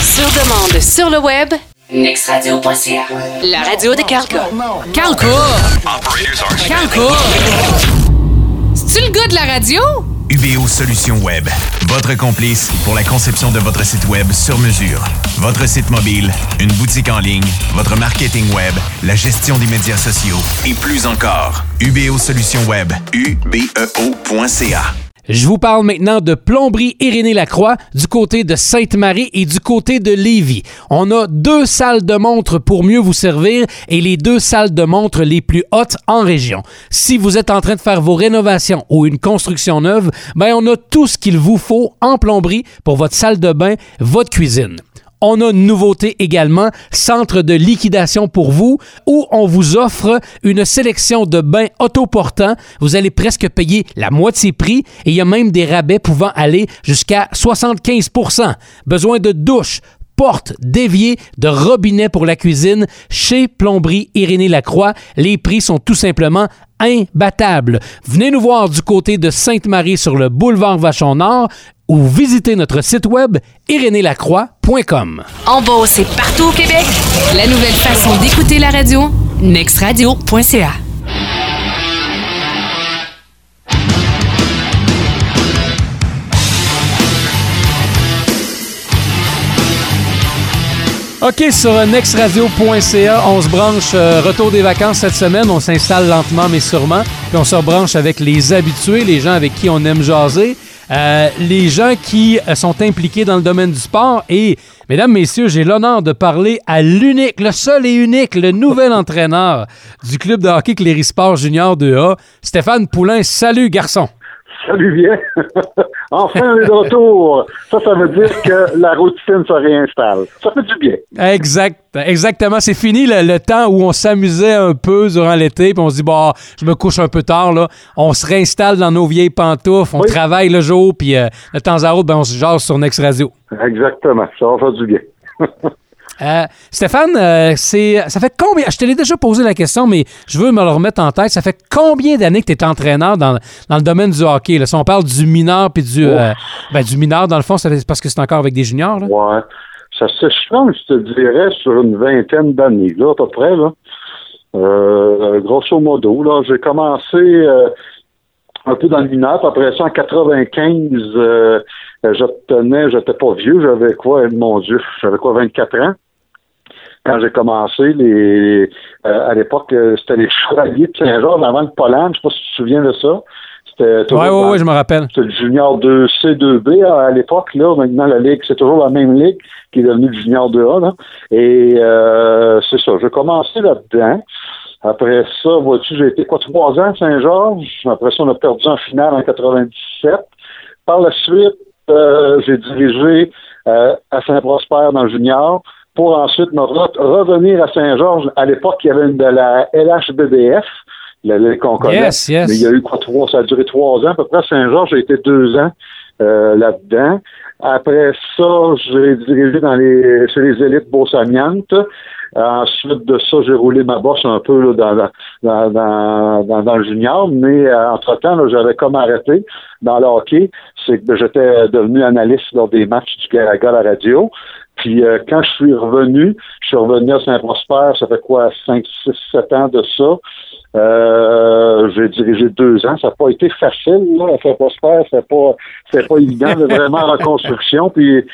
Sur demande sur le web. Nextradio.ca. La radio de Carco. Carco! Carco! C'est-tu le gars de la radio? UBO Solutions Web, votre complice pour la conception de votre site web sur mesure. Votre site mobile, une boutique en ligne, votre marketing web, la gestion des médias sociaux et plus encore. UBO Solutions Web, UBEO.ca. Je vous parle maintenant de Plomberie Irénée-Lacroix du côté de Sainte-Marie et du côté de Lévis. On a deux salles de montre pour mieux vous servir et les deux salles de montre les plus hautes en région. Si vous êtes en train de faire vos rénovations ou une construction neuve, ben on a tout ce qu'il vous faut en plomberie pour votre salle de bain, votre cuisine. On a une nouveauté également, centre de liquidation pour vous, où on vous offre une sélection de bains autoportants. Vous allez presque payer la moitié prix et il y a même des rabais pouvant aller jusqu'à 75 %. Besoin de douche, porte, d'évier, de robinet pour la cuisine chez Plomberie Irénée-Lacroix. Les prix sont tout simplement imbattables. Venez nous voir du côté de Sainte-Marie sur le boulevard Vachon-Nord ou visitez notre site web ireneelacroix.com. Embauche et partout au Québec, la nouvelle façon d'écouter la radio, nextradio.ca. OK, sur nextradio.ca, on se branche, retour des vacances cette semaine, on s'installe lentement mais sûrement, puis on se rebranche avec les habitués, les gens avec qui on aime jaser. Les gens qui sont impliqués dans le domaine du sport et, mesdames, messieurs, j'ai l'honneur de parler à l'unique, le seul et unique, le nouvel entraîneur du club de hockey Cléry Sport Junior 2A, Stéphane Poulain. Salut, garçon! Salut, bien! Enfin, on est de retour! Ça veut dire que la routine se réinstalle. Ça fait du bien. Exactement. C'est fini le temps où on s'amusait un peu durant l'été, puis on se dit, bon, je me couche un peu tard, là. On se réinstalle dans nos vieilles pantoufles, on travaille le jour, puis de temps à autre, ben, on se jase sur Next Radio. Exactement. Ça va faire du bien. Stéphane, ça fait combien... Je te l'ai déjà posé la question, mais je veux me le remettre en tête. Ça fait combien d'années que tu es entraîneur dans le domaine du hockey? Là? Si on parle du mineur puis du mineur, dans le fond, c'est parce que c'est encore avec des juniors. Là. Ouais. Ça s'échange, je te dirais, sur une vingtaine d'années, là, à peu près. Là. Grosso modo, là, j'ai commencé un peu dans le mineur. Après ça, en 95... j'étais pas vieux, j'avais quoi, mon Dieu, j'avais quoi, 24 ans. Quand j'ai commencé, à l'époque, c'était les Chevaliers de Saint-Georges avant le Pologne, je sais pas si tu te souviens de ça. Oui, je me rappelle. C'était le Junior 2C, 2B à l'époque, là, maintenant la Ligue, c'est toujours la même Ligue qui est devenue le Junior 2A, là. Et c'est ça, j'ai commencé là-dedans. Après ça, vois-tu, j'ai été quoi, 3 ans à Saint-Georges. Après ça, on a perdu en finale en 97. Par la suite, j'ai dirigé à Saint-Prosper dans le junior pour ensuite me revenir à Saint-Georges. À l'époque, il y avait une de la LHBBF, la ligue qu'on connaît. Yes. Mais il y a eu ça a duré 3 ans. À peu près à Saint-Georges, j'ai été 2 ans là-dedans. Après ça, j'ai dirigé chez les élites beausaniantes. Ensuite de ça, j'ai roulé ma bosse un peu là, dans le junior, mais entre-temps, là, j'avais comme arrêté dans le hockey. C'est que j'étais devenu analyste lors des matchs du Caragol à la radio. Puis quand je suis revenu à Saint-Prosper, ça fait quoi, 5, 6, 7 ans de ça. J'ai dirigé 2 ans. Ça n'a pas été facile, là, à Saint-Prosper. C'était pas évident, de vraiment en reconstruction. Puis,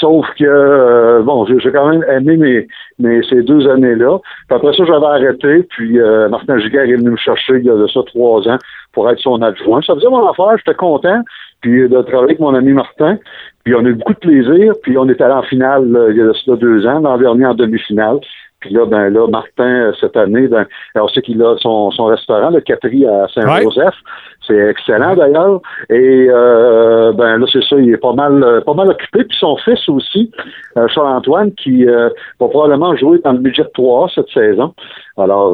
sauf que, bon, j'ai quand même aimé ces 2 années-là. Puis après ça, j'avais arrêté. Puis, Martin Giguère est venu me chercher il y a de ça 3 ans pour être son adjoint. Ça faisait mon affaire. J'étais content. Puis, de travailler avec mon ami Martin. Puis, on a eu beaucoup de plaisir. Puis, on est allé en finale, il y a de ça 2 ans. L'an dernier, en demi-finale. Puis là, Martin, cette année, on sait qu'il a son restaurant, le Catery à Saint-Joseph. C'est excellent d'ailleurs. Et là, c'est ça, il est pas mal occupé. Puis son fils aussi, Charles-Antoine, qui va probablement jouer dans le budget 3A cette saison. Alors,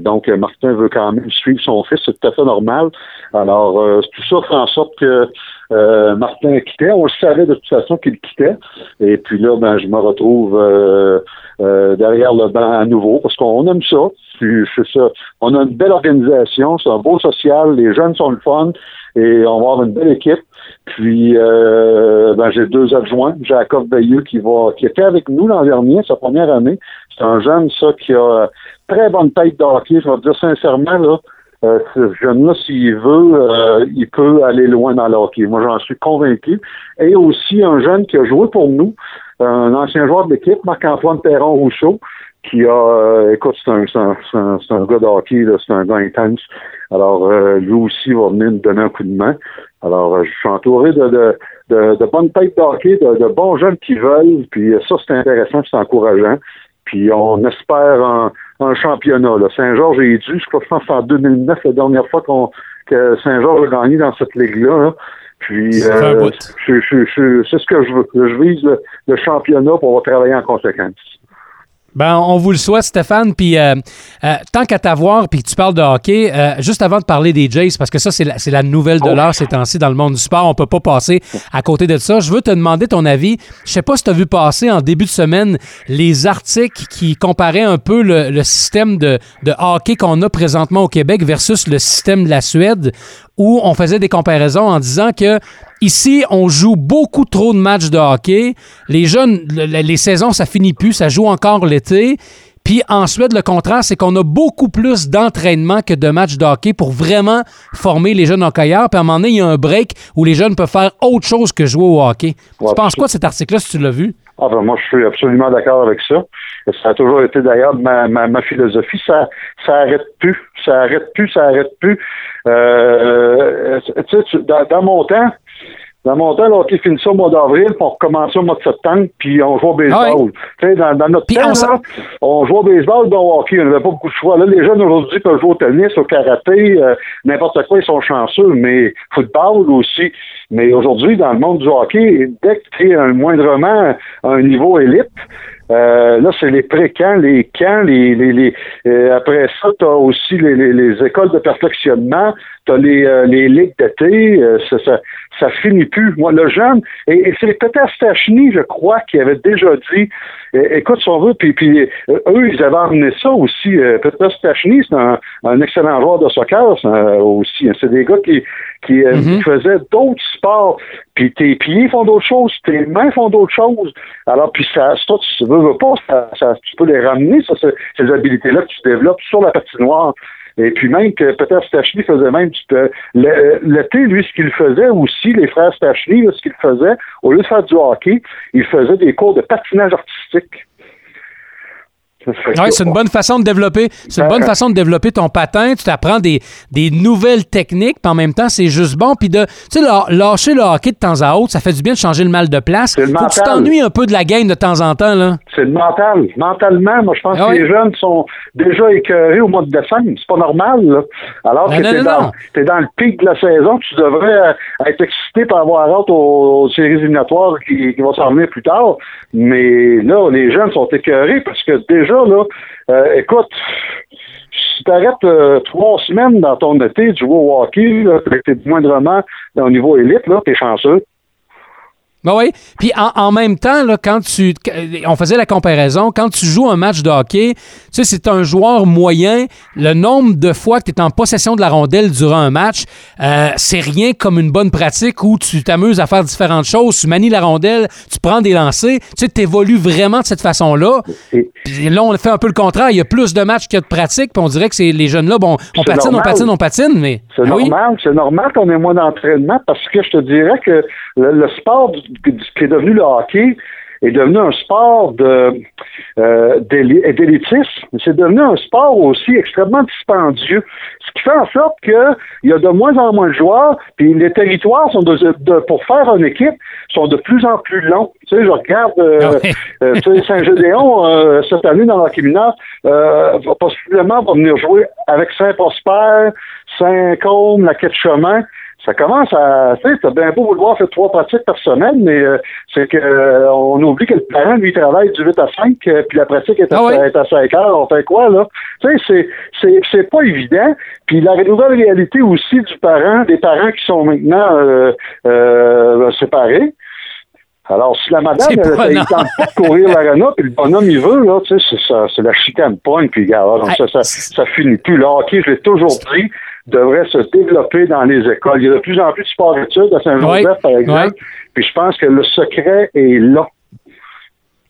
donc Martin veut quand même suivre son fils, c'est tout à fait normal. Alors, tout ça fait en sorte que Martin quittait. On le savait de toute façon qu'il quittait. Et puis là, ben, je me retrouve derrière le banc à nouveau parce qu'on aime ça. Puis c'est ça. On a une belle organisation, c'est un beau social, les jeunes sont le fun et on va avoir une belle équipe. Puis ben, j'ai deux adjoints, Jacob Veilleux qui était avec nous l'an dernier, sa première année. C'est un jeune, ça, qui a très bonne tête de hockey, je vais te dire sincèrement, là. Ce jeune-là, s'il veut, il peut aller loin dans le hockey. Moi, j'en suis convaincu. Et aussi un jeune qui a joué pour nous, un ancien joueur de l'équipe, Marc-Antoine Perron-Rousseau, qui a, écoute, c'est un gars de hockey, là, c'est un gars intense. Alors, lui aussi va venir nous donner un coup de main. Alors, je suis entouré de bonnes têtes de hockey, de bons jeunes qui veulent. Puis ça, c'est intéressant, c'est encourageant. Puis on espère un championnat. Là. Saint-Georges est dû, je crois que c'est en 2009, la dernière fois que Saint-Georges a gagné dans cette ligue-là. Là. Puis c'est ce que je veux. Je vise le championnat, puis on va travailler en conséquence. Ben, on vous le souhaite, Stéphane. Puis tant qu'à t'avoir, puis tu parles de hockey, juste avant de parler des Jays, parce que ça, c'est la nouvelle de l'heure ces temps-ci dans le monde du sport. On peut pas passer à côté de ça. Je veux te demander ton avis. Je sais pas si tu as vu passer en début de semaine les articles qui comparaient un peu le système de hockey qu'on a présentement au Québec versus le système de la Suède, où on faisait des comparaisons en disant que ici, on joue beaucoup trop de matchs de hockey. Les jeunes, les saisons, ça finit plus, ça joue encore l'été. Puis en Suède, le contraire, c'est qu'on a beaucoup plus d'entraînement que de matchs de hockey pour vraiment former les jeunes hockeyeurs. Puis à un moment donné, il y a un break où les jeunes peuvent faire autre chose que jouer au hockey. Ouais, tu penses quoi de cet article-là, si tu l'as vu? Ah ben moi, je suis absolument d'accord avec ça. Ça a toujours été d'ailleurs ma philosophie. Ça arrête plus. Tu sais, dans mon temps, le hockey finissait au mois d'avril, puis on recommençait au mois de septembre, puis on jouait au baseball. Tu sais, dans notre temps, on jouait au baseball, puis au hockey. On n'avait pas beaucoup de choix. Là, les jeunes aujourd'hui peuvent jouer au tennis, au karaté, n'importe quoi, ils sont chanceux, mais football aussi. Mais aujourd'hui, dans le monde du hockey, dès que tu es moindrement un niveau élite, là, c'est les pré-camps, les camps, après ça, t'as aussi les écoles de perfectionnement, t'as les ligues d'été, ça finit plus. Moi, le jeune, et c'est Peter Šťastný, je crois, qui avait déjà dit, écoute, si on veut, puis eux, ils avaient emmené ça aussi. Peter Šťastný, c'est un excellent joueur de soccer aussi. Hein. C'est des gars qui faisaient d'autres sports, puis tes pieds font d'autres choses, tes mains font d'autres choses. Alors, puis ça, toi, tu veux pas, tu peux les ramener, ça, ces habilités-là que tu développes sur la patinoire. Et puis même que Peter Šťastný faisait même l'été, lui, ce qu'il faisait aussi, les frères Šťastný, ce qu'ils faisaient, au lieu de faire du hockey, ils faisaient des cours de patinage artistique. Oui, c'est une bonne façon de développer. C'est une bonne façon de développer ton patin. Tu t'apprends des nouvelles techniques, puis en même temps, c'est juste bon. Puis de, tu sais, lâcher le hockey de temps à autre, ça fait du bien de changer le mal de place. Faut que tu t'ennuies un peu de la game de temps en temps, là. C'est le mental. Mentalement, moi, je pense que les jeunes sont déjà écœurés au mois de décembre. C'est pas normal, là. Alors que t'es dans le pic de la saison, tu devrais être excité par avoir hâte aux séries éliminatoires qui vont s'en venir plus tard. Mais là, les jeunes sont écœurés parce que déjà, là, écoute, si t'arrêtes 3 semaines dans ton été, tu vas au hockey, là, t'es moindrement au niveau élite, là, t'es chanceux. Ben oui. Puis en même temps, là, on faisait la comparaison, quand tu joues un match de hockey, tu sais, c'est un joueur moyen, le nombre de fois que tu es en possession de la rondelle durant un match, c'est rien comme une bonne pratique où tu t'amuses à faire différentes choses, tu manies la rondelle, tu prends des lancers, tu sais, t'évolues vraiment de cette façon-là. Puis là, on fait un peu le contraire, il y a plus de matchs qu'il y a de pratiques, puis on dirait que les jeunes-là, bon, on patine, mais... C'est normal qu'on ait moins d'entraînement, parce que je te dirais que le sport qui est devenu le hockey est devenu un sport d'élitisme. C'est devenu un sport aussi extrêmement dispendieux, ce qui fait en sorte qu'il y a de moins en moins de joueurs, puis les territoires sont pour faire une équipe sont de plus en plus longs. Tu sais, je regarde Saint-Gédéon cette année dans l'hockey mineur, possiblement va venir jouer avec Saint-Prosper, Saint-Côme, la Quête-Chemin. Ça commence à... Tu sais, c'est bien beau vouloir faire 3 pratiques par semaine, mais c'est qu'on oublie que le parent, lui, travaille du 8 à 5, puis la pratique est à 5 heures. On fait quoi, là? Tu sais, c'est pas évident. Puis la nouvelle réalité aussi du parent, des parents qui sont maintenant séparés. Alors, si la madame, elle ne tente pas de courir l'arena, puis le bonhomme, il veut, là, tu sais, c'est la chicane pogne, puis regarde, donc ça finit plus. Le hockey, je l'ai toujours pris, devrait se développer dans les écoles. Il y a de plus en plus de sport-études à Saint-Joseph, par exemple, puis je pense que le secret est là.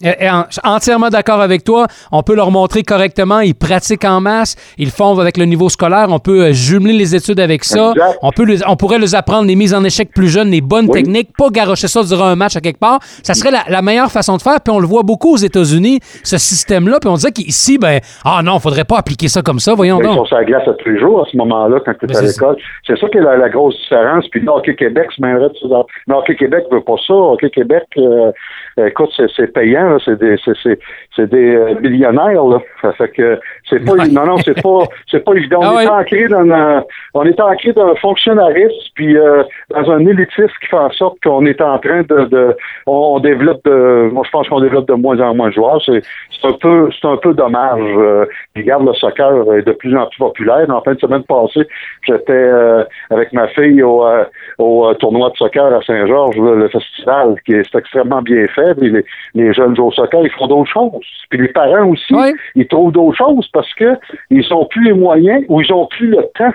Et entièrement d'accord avec toi. On peut leur montrer correctement. Ils pratiquent en masse. Ils font avec le niveau scolaire. On peut jumeler les études avec ça. On pourrait leur apprendre les mises en échec plus jeunes, les bonnes techniques, pas garrocher ça durant un match à quelque part. Ça serait la meilleure façon de faire. Puis on le voit beaucoup aux États-Unis, ce système-là. Puis on disait qu'ici, non, il ne faudrait pas appliquer ça comme ça. Voyons donc. Ils sont sur la glace à tous les jours à ce moment-là quand tu es à l'école. C'est ça qui est la grosse différence. Puis là, Hockey Québec se mêlerait de ça. Mais Hockey Québec ne veut pas ça. Hockey Québec, écoute, c'est payant. C'est des millionnaires, là. Ça fait que c'est pas évident. On est ancré dans un fonctionnarisme, puis dans un élitisme qui fait en sorte qu'on est en train je pense qu'on développe de moins en moins de joueurs. C'est un peu dommage. Regarde, le soccer est de plus en plus populaire. En fin de semaine passée, j'étais avec ma fille au tournoi de soccer à Saint-Georges, le festival, qui est extrêmement bien fait. Les jeunes au soccer, ils font d'autres choses. Puis les parents aussi, ils trouvent d'autres choses parce que ils n'ont plus les moyens ou ils n'ont plus le temps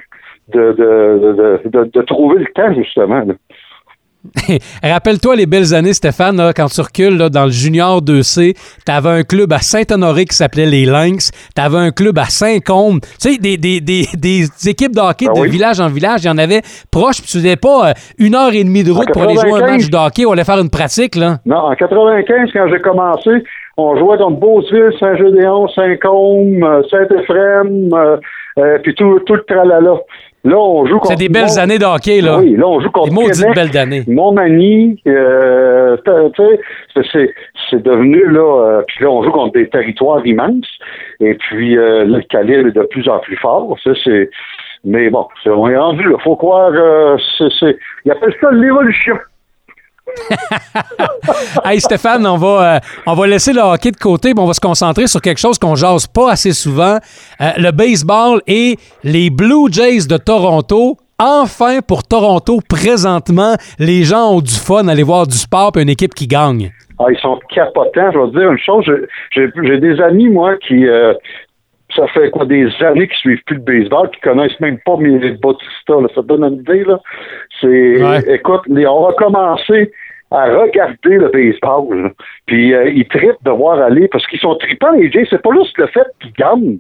de trouver le temps, justement. Là. Rappelle-toi les belles années, Stéphane, là, quand tu recules là, dans le Junior 2C, t'avais un club à Saint-Honoré qui s'appelait les Lynx, t'avais un club à Saint-Côme, tu sais, des équipes de hockey de village en village, il y en avait proche, puis tu n'avais pas 1h30 de route pour aller jouer un match de hockey ou aller faire une pratique, là. Non, en 95, quand j'ai commencé, on jouait contre Beauceville, Saint-Gédéon, Saint-Côme, Saint-Éphrem, puis tout le tralala. Là, on joue contre... C'est des belles années de hockey, là. Oui, là, on joue contre Québec. Des maudites belles années. Montmagny, tu sais, c'est devenu, là... puis là, on joue contre des territoires immenses. Et puis, le calibre est de plus en plus fort. Ça, c'est... Mais bon, on est rendu, là. Faut croire... Ils appellent ça l'évolution. Hey Stéphane, on va laisser le hockey de côté, mais on va se concentrer sur quelque chose qu'on jase pas assez souvent, le baseball et les Blue Jays de Toronto. Enfin, pour Toronto, présentement, les gens ont du fun à aller voir du sport et une équipe qui gagne. Ah, ils sont capotants. Je vais te dire une chose, j'ai des amis, moi, qui... ça fait quoi des années qu'ils suivent plus le baseball, qu'ils connaissent même pas les Bautista, là, ça donne une idée, là. Écoute, on va commencer à regarder le baseball, là. Puis ils trippent de voir aller, parce qu'ils sont trippants, les Jays, c'est pas juste le fait qu'ils gagnent.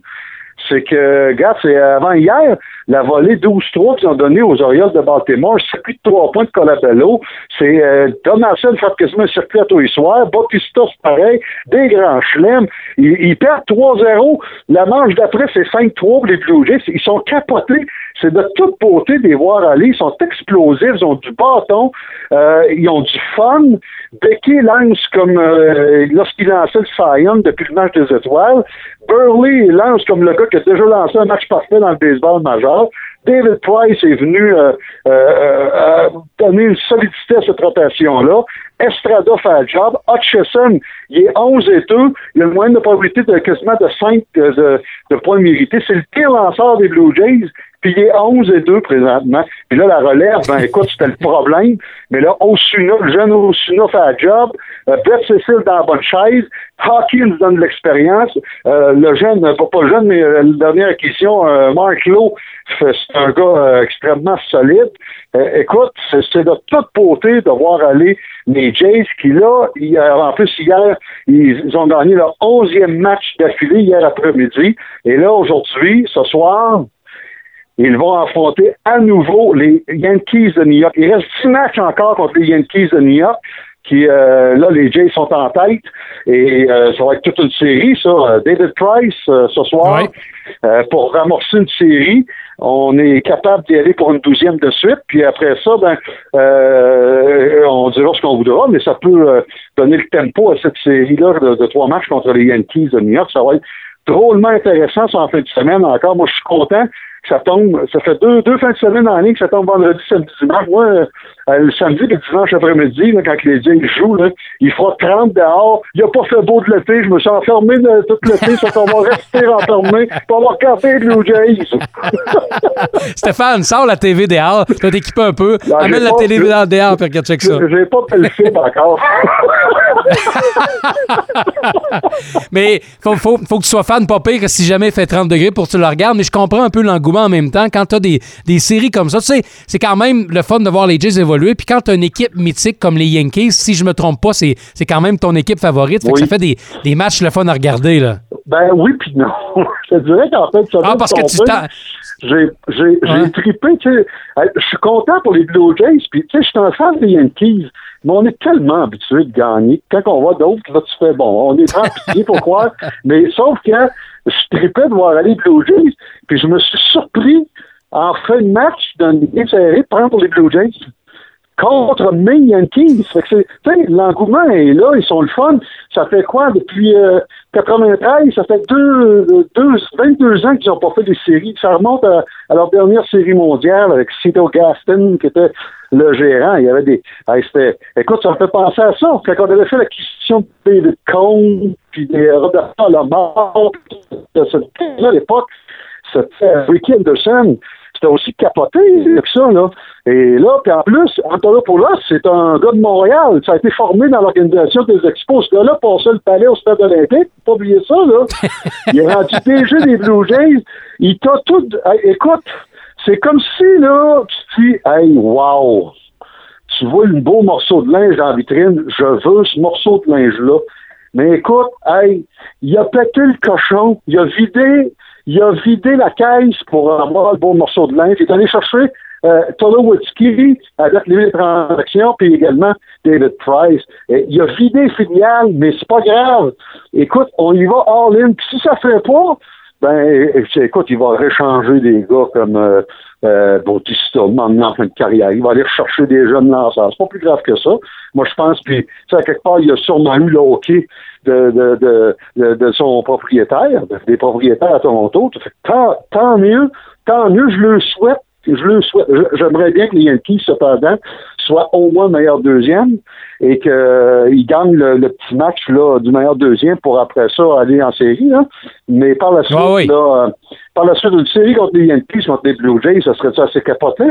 C'est que, regarde, c'est avant hier, la volée 12-3 qu'ils ont donnée aux Orioles de Baltimore, circuit de 3 points de Colabello, c'est Donaldson fait quasiment un circuit à tous les soirs, Bautista, c'est pareil, des grands chelems, ils perdent 3-0, la manche d'après, c'est 5-3 pour les Blue Jays, ils sont capotés, c'est de toute beauté de les voir aller, ils sont explosifs, ils ont du bâton, ils ont du fun, Becky lance comme lorsqu'il lançait le Cy Young depuis le match des étoiles, Burley lance comme le gars qui a déjà lancé un match parfait dans le baseball majeur. David Price est venu donner une solidité à cette rotation-là. Estrada fait le job. Hutchison, il est 11-2. Il a une moyenne de probabilité de quasiment de 5 de points mérités. C'est le pire lanceur des Blue Jays. Puis il est 11-2 présentement. Puis là, la relève, écoute, c'était le problème. Mais là, Osuna, le jeune Osuna fait le job. Brett Cecil dans la bonne chaise. Hockey nous donne de l'expérience. La dernière question, Mark Lowe, c'est un gars extrêmement solide. Écoute, c'est de toute beauté de voir aller les Jays qui, là, en plus, hier, ils ont gagné leur 11e match d'affilée hier après-midi. Et là, aujourd'hui, ce soir, ils vont affronter à nouveau les Yankees de New York. Il reste 10 matchs encore contre les Yankees de New York. Là, les Jays sont en tête et ça va être toute une série, ça. David Price, ce soir, pour ramorcer une série, on est capable d'y aller pour une 12e de suite. Puis après ça, on dira ce qu'on voudra, mais ça peut donner le tempo à cette série-là de 3 matchs contre les Yankees de New York. Ça va être drôlement intéressant, ça, en fin de semaine encore. Moi, je suis content. ça tombe, ça fait deux fins de semaine en ligne, ça tombe vendredi, samedi, dimanche. Moi, le samedi et dimanche après-midi, là, quand les Jays jouent, là, il fera 30 dehors, il n'a pas fait beau de l'été, je me suis enfermé de tout l'été, sauf qu'on va rester enfermé pour avoir campé les Jays. Stéphane, sors la TV dehors, t'as t'équipé un peu, amène la télé dehors, puis regarde, check ça. J'ai pas fait le film encore. Mais faut que tu sois fan, pas pire, que si jamais il fait 30 degrés pour que tu le regardes, mais je comprends un peu l'engouement en même temps quand t'as des séries comme ça. Tu sais, c'est quand même le fun de voir les Jays évoluer, puis quand t'as une équipe mythique comme les Yankees, si je me trompe pas, c'est quand même ton équipe favorite, fait oui. Que ça fait des matchs le fun à regarder, là. Ben oui, puis non. Je te dirais qu'en fait, ça parce que tu t'as... J'ai trippé, tu sais. Je suis content pour les Blue Jays, puis tu sais, je suis en face des Yankees. Mais on est tellement habitué de gagner. Quand on voit d'autres, là, tu fais bon. On est en pitié, faut croire. Mais sauf que je trippais de voir aller Blue Jays, puis je me suis surpris en fin de match dans une game serrée, par exemple pour les Blue Jays, contre mes Yankees. Fait que c'est, l'engouement est là, ils sont le fun. Ça fait quoi depuis 93? Ça fait 22 ans qu'ils n'ont pas fait des séries. Ça remonte à leur dernière série mondiale avec Cito Gaston, qui était le gérant. Il y avait des... Écoute, ça me fait penser à ça. Quand on avait fait l'acquisition de David Cohn, puis des Robert Lamont, à l'époque, c'était Ricky Henderson. C'était aussi capoté que ça, là. Et là, puis en plus, Antonopoulos, c'est un gars de Montréal. Ça a été formé dans l'organisation des Expos. Ce gars-là passait le palais au Stade olympique. Faut pas oublier ça, là. Il est rendu PG des Blue Jays. Il t'a tout... Écoute, c'est comme si, là, tu te dis, hey, wow, tu vois le beau morceau de linge dans la vitrine, je veux ce morceau de linge-là. Mais écoute, hey, il a pété le cochon, il a vidé la caisse pour avoir le bon morceau de linge. Il est allé chercher Tolowitzki avec les transactions, puis également David Price. Il a vidé filiale, mais c'est pas grave. Écoute, on y va all-in. Puis si ça fait pas, ben écoute, il va réchanger des gars comme Bautista maintenant en fin de carrière. Il va aller rechercher des jeunes lanceurs. C'est pas plus grave que ça. Moi, je pense, puis à quelque part, il a sûrement eu le hockey de son propriétaire, des propriétaires à Toronto. Tant mieux, je le souhaite. J'aimerais bien que les Yankees, cependant, soient au moins meilleur deuxième et qu'ils gagnent le petit match là, du meilleur deuxième pour après ça aller en série. Là. Mais par la suite, une série contre les Yankees, contre les Blue Jays, ça serait assez capoté.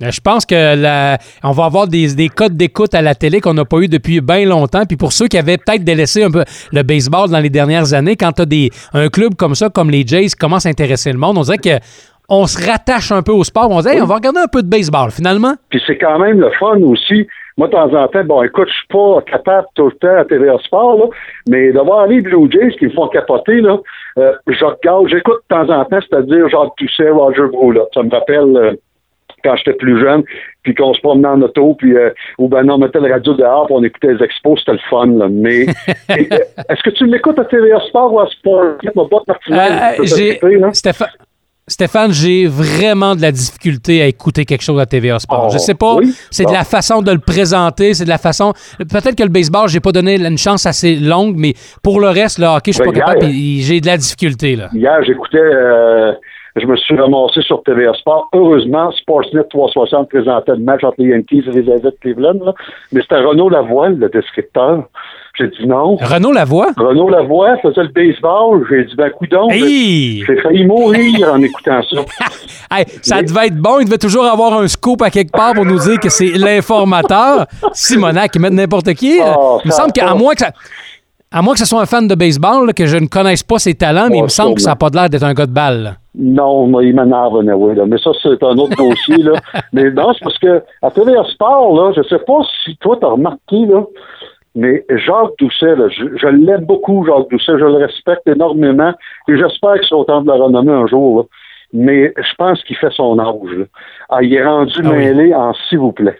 Je pense que on va avoir des codes d'écoute à la télé qu'on n'a pas eu depuis bien longtemps. Puis pour ceux qui avaient peut-être délaissé un peu le baseball dans les dernières années, quand tu as un club comme ça, comme les Jays, qui commence à intéresser le monde, on dirait qu'on se rattache un peu au sport. On se dit, hey, on va regarder un peu de baseball, finalement. Puis c'est quand même le fun aussi. Moi, de temps en temps, bon, écoute, je suis pas capable tout le temps à TVA Sport, là, mais de voir les Blue Jays qui me font capoter, là, je regarde, j'écoute de temps en temps, c'est-à-dire Jacques Doucet, Roger Brûlotte. Ça me rappelle... quand j'étais plus jeune, puis qu'on se promenait en auto, puis on mettait la radio dehors, puis on écoutait les expos, c'était le fun, là. Mais est-ce que tu l'écoutes à TVA Sport ou à Sport? Stéphane, j'ai vraiment de la difficulté à écouter quelque chose à TVA Sport. Je sais pas, oui? C'est de la façon de le présenter, c'est de la façon... Peut-être que le baseball, j'ai pas donné une chance assez longue, mais pour le reste, le hockey, je suis pas capable, puis j'ai de la difficulté, là. Hier, j'écoutais... je me suis ramassé sur TVA Sport. Heureusement, Sportsnet 360 présentait le match entre les Yankees et les Avies de Cleveland. Là. Mais c'était Renaud Lavoie, le descripteur. J'ai dit non. Renaud Lavoie faisait le baseball. J'ai dit, ben coudonc. Hey! J'ai failli mourir en écoutant ça. Hey, ça devait être bon. Il devait toujours avoir un scoop à quelque part pour nous dire que c'est l'informateur. Simonac, il met n'importe qui. Il me semble qu'à moins que ça... À moins que ce soit un fan de baseball, là, que je ne connaisse pas ses talents, mais il me semble que ça n'a pas l'air d'être un gars de balle. Là. Non, mais il m'énerve, oui. Là. Mais ça, c'est un autre dossier. Là. Mais non, c'est parce que à travers le sport, là, je ne sais pas si toi, tu as remarqué, là, mais Jacques Doucet, là, je l'aime beaucoup, Jacques Doucet. Je le respecte énormément. Et j'espère qu'il sera au temps de la renommée un jour. Là. Mais je pense qu'il fait son âge. Là. Ah, il est rendu mêlé en s'il vous plaît.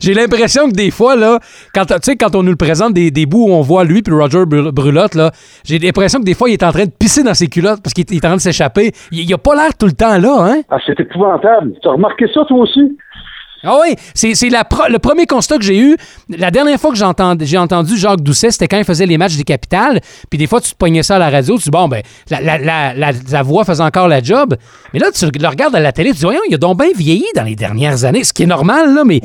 J'ai l'impression que des fois, là, quand on nous le présente des bouts où on voit lui puis Roger Brûlotte, là, j'ai l'impression que des fois, il est en train de pisser dans ses culottes parce qu'il est en train de s'échapper. Il n'a pas l'air tout le temps là, hein? Ah, c'est épouvantable. Tu as remarqué ça, toi aussi? Ah oui, c'est le premier constat que j'ai eu. La dernière fois que j'ai entendu Jacques Doucet, c'était quand il faisait les matchs des capitales. Puis des fois, tu te poignais ça à la radio, tu dis, bon, ben, la voix faisait encore la job. Mais là, tu le regardes à la télé, tu dis, voyons, il a donc bien vieilli dans les dernières années, ce qui est normal, là, mais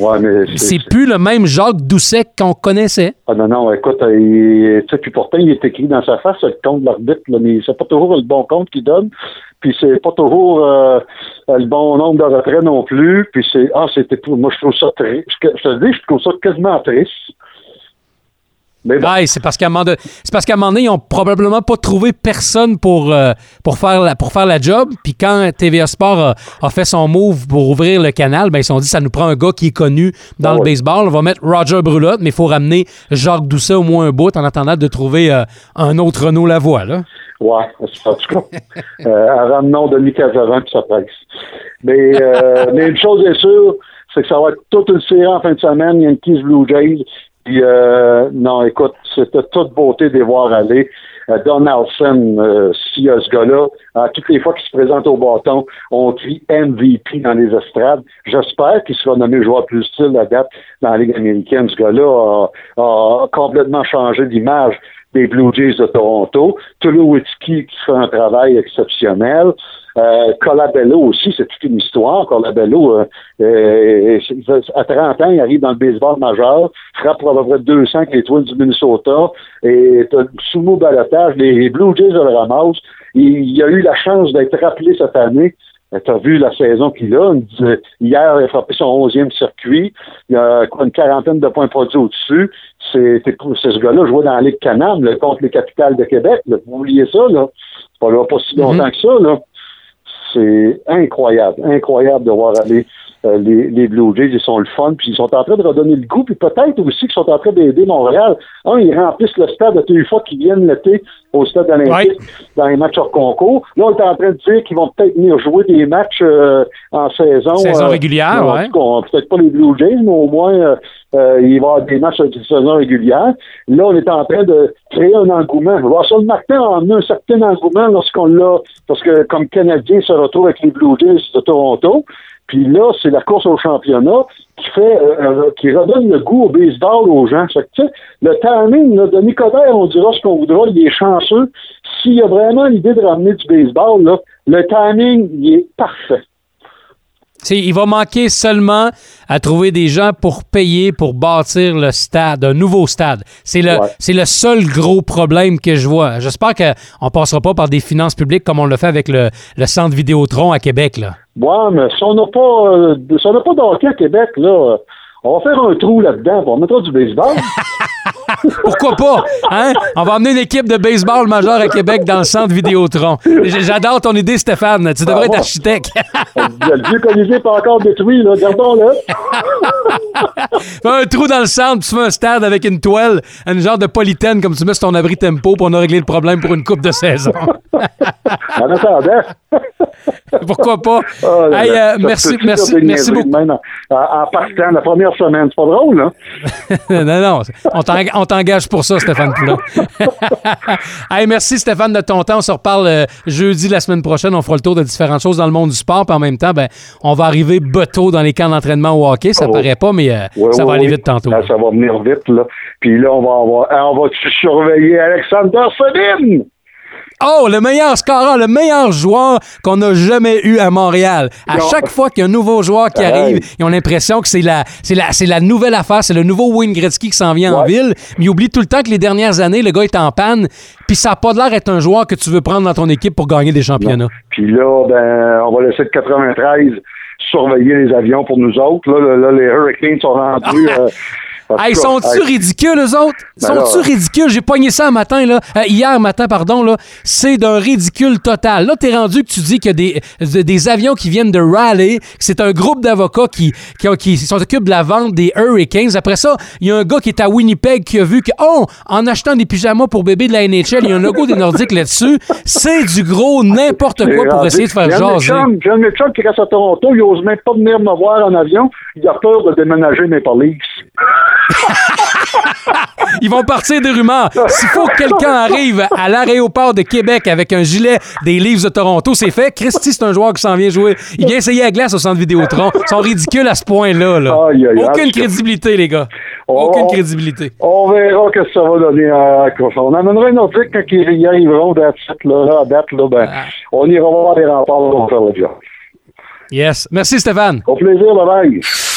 c'est plus le même Jacques Doucet qu'on connaissait. Ah non, écoute, puis pourtant, il est écrit dans sa face, le compte de l'arbitre, là, mais c'est pas toujours le bon compte qu'il donne. Puis c'est pas toujours le bon nombre de retraits non plus. Puis c'était pour moi, je trouve ça triste. Je te dis, je trouve ça quasiment triste. Mais bon. Ouais, c'est parce qu'à un moment donné, ils n'ont probablement pas trouvé personne pour faire la job. Puis quand TVA Sport a fait son move pour ouvrir le canal, ben ils se sont dit, ça nous prend un gars qui est connu dans le baseball. On va mettre Roger Brûlotte, mais il faut ramener Jacques Doucet au moins un bout en attendant de trouver un autre Renaud Lavoie, là. Oui, en tout cas. Avant le nom de Nicolas puis ça presse. Mais une chose est sûre, c'est que ça va être toute une série en fin de semaine. Il y a une Yankees Blue Jays. Puis, non, écoute, c'était toute beauté de les voir aller. Donaldson, s'il y a ce gars-là, toutes les fois qu'il se présente au bâton, on crie MVP dans les estrades. J'espère qu'il sera nommé joueur plus utile à date dans la Ligue américaine. Ce gars-là a complètement changé d'image des Blue Jays de Toronto. Tulowitzki qui fait un travail exceptionnel. Colabello aussi, c'est toute une histoire. Colabello, à 30 ans, il arrive dans le baseball majeur, frappe pour à peu près 200 avec les Twins du Minnesota, et sous le balotage, les Blue Jays le ramassent. Il a eu la chance d'être rappelé cette année. Tu as vu la saison qu'il a. Hier, il a frappé son 11e circuit. Il a une quarantaine de points produits au-dessus. C'est ce gars-là jouait dans la Ligue Canam, contre les Capitales de Québec. Là. Vous oubliez ça, là. C'est pas là, pas si longtemps que ça, là. C'est incroyable de voir aller les Blue Jays. Ils sont le fun, puis ils sont en train de redonner le goût, puis peut-être aussi qu'ils sont en train d'aider Montréal. Ils remplissent le stade à toutes les fois qu'ils viennent l'été au stade olympique dans les matchs hors concours. Là, on est en train de dire qu'ils vont peut-être venir jouer des matchs en saison régulière, peut-être pas les Blue Jays, mais au moins il va y avoir des matchs de saison régulière. Là, on est en train de créer un engouement. Russell Martin en a un certain engouement lorsqu'on l'a, parce que comme Canadien se retrouve avec les Blue Jays de Toronto. Puis là, c'est la course au championnat qui redonne le goût au baseball aux gens. Fait que, le timing là, de Nicodère, on dira ce qu'on voudra, il est chanceux. S'il y a vraiment l'idée de ramener du baseball, là, le timing, il est parfait. Il va manquer seulement à trouver des gens pour payer, pour bâtir le stade, un nouveau stade. C'est le seul gros problème que je vois. J'espère qu'on ne passera pas par des finances publiques comme on l'a fait avec le centre Vidéotron à Québec, là. Ouais, mais si on n'a pas d'hockey à Québec, là, on va faire un trou là-dedans, on mettra du baseball. Pourquoi pas? Hein? On va amener une équipe de baseball majeure à Québec dans le centre Vidéotron. J'adore ton idée, Stéphane. Tu devrais être architecte. Le vieux Colisée n'est pas encore détruit, là. Gardons-le. Fais un trou dans le centre, puis tu fais un stade avec une toile, un genre de polythène comme tu mets sur ton abri tempo, puis on a réglé le problème pour une coupe de saison. En attendant. Pourquoi pas? Oh, hey, merci beaucoup. En partant, la première semaine, c'est pas drôle, hein? Non. On t'engage pour ça, Stéphane Poulain. Hey, merci, Stéphane, de ton temps. On se reparle jeudi la semaine prochaine. On fera le tour de différentes choses dans le monde du sport. Puis en même temps, on va arriver tôt dans les camps d'entraînement au hockey. Ça paraît pas, mais ça va aller vite tantôt. Là, ça va venir vite, là. Puis là, on va surveiller Alexander Sedin. Oh, le meilleur scoreur, le meilleur joueur qu'on a jamais eu à Montréal. Chaque fois qu'il y a un nouveau joueur qui arrive, ils ont l'impression que c'est la nouvelle affaire, c'est le nouveau Wayne Gretzky qui s'en vient en ville. Mais ils oublient tout le temps que les dernières années, le gars est en panne, puis ça n'a pas l'air d'être un joueur que tu veux prendre dans ton équipe pour gagner des championnats. Puis là, on va laisser de 93 surveiller les avions pour nous autres. Là les Hurricanes sont rendus... Hey, sont-tu ridicules, eux autres? Sont-tu ridicules? J'ai pogné ça hier matin, là. C'est d'un ridicule total. Là, t'es rendu que tu dis qu'il y a des avions qui viennent de Raleigh, que c'est un groupe d'avocats qui s'occupe de la vente des Hurricanes. Après ça, il y a un gars qui est à Winnipeg qui a vu que, en achetant des pyjamas pour bébé de la NHL, il y a un logo des Nordiques là-dessus. C'est du gros n'importe quoi pour essayer de faire jaser. J'ai un méchant qui reste à Toronto, il n'ose même pas venir me voir en avion. Il a peur de déménager mes polices. Ils vont partir des rumeurs. S'il faut que quelqu'un arrive à l'aéroport de Québec avec un gilet des Leafs de Toronto, c'est fait. Christy, c'est un joueur qui s'en vient jouer. Il vient essayer à glace au centre Vidéotron. Ils sont ridicules à ce point-là. Là. Aucune crédibilité, les gars. Aucune crédibilité. On verra que ça va donner à Crosson. On amènera une autre quand ils arriveront là, à date. Là, ben, on ira voir les remparts pour faire le job. Yes. Merci, Stéphane. Au plaisir. Bye-bye.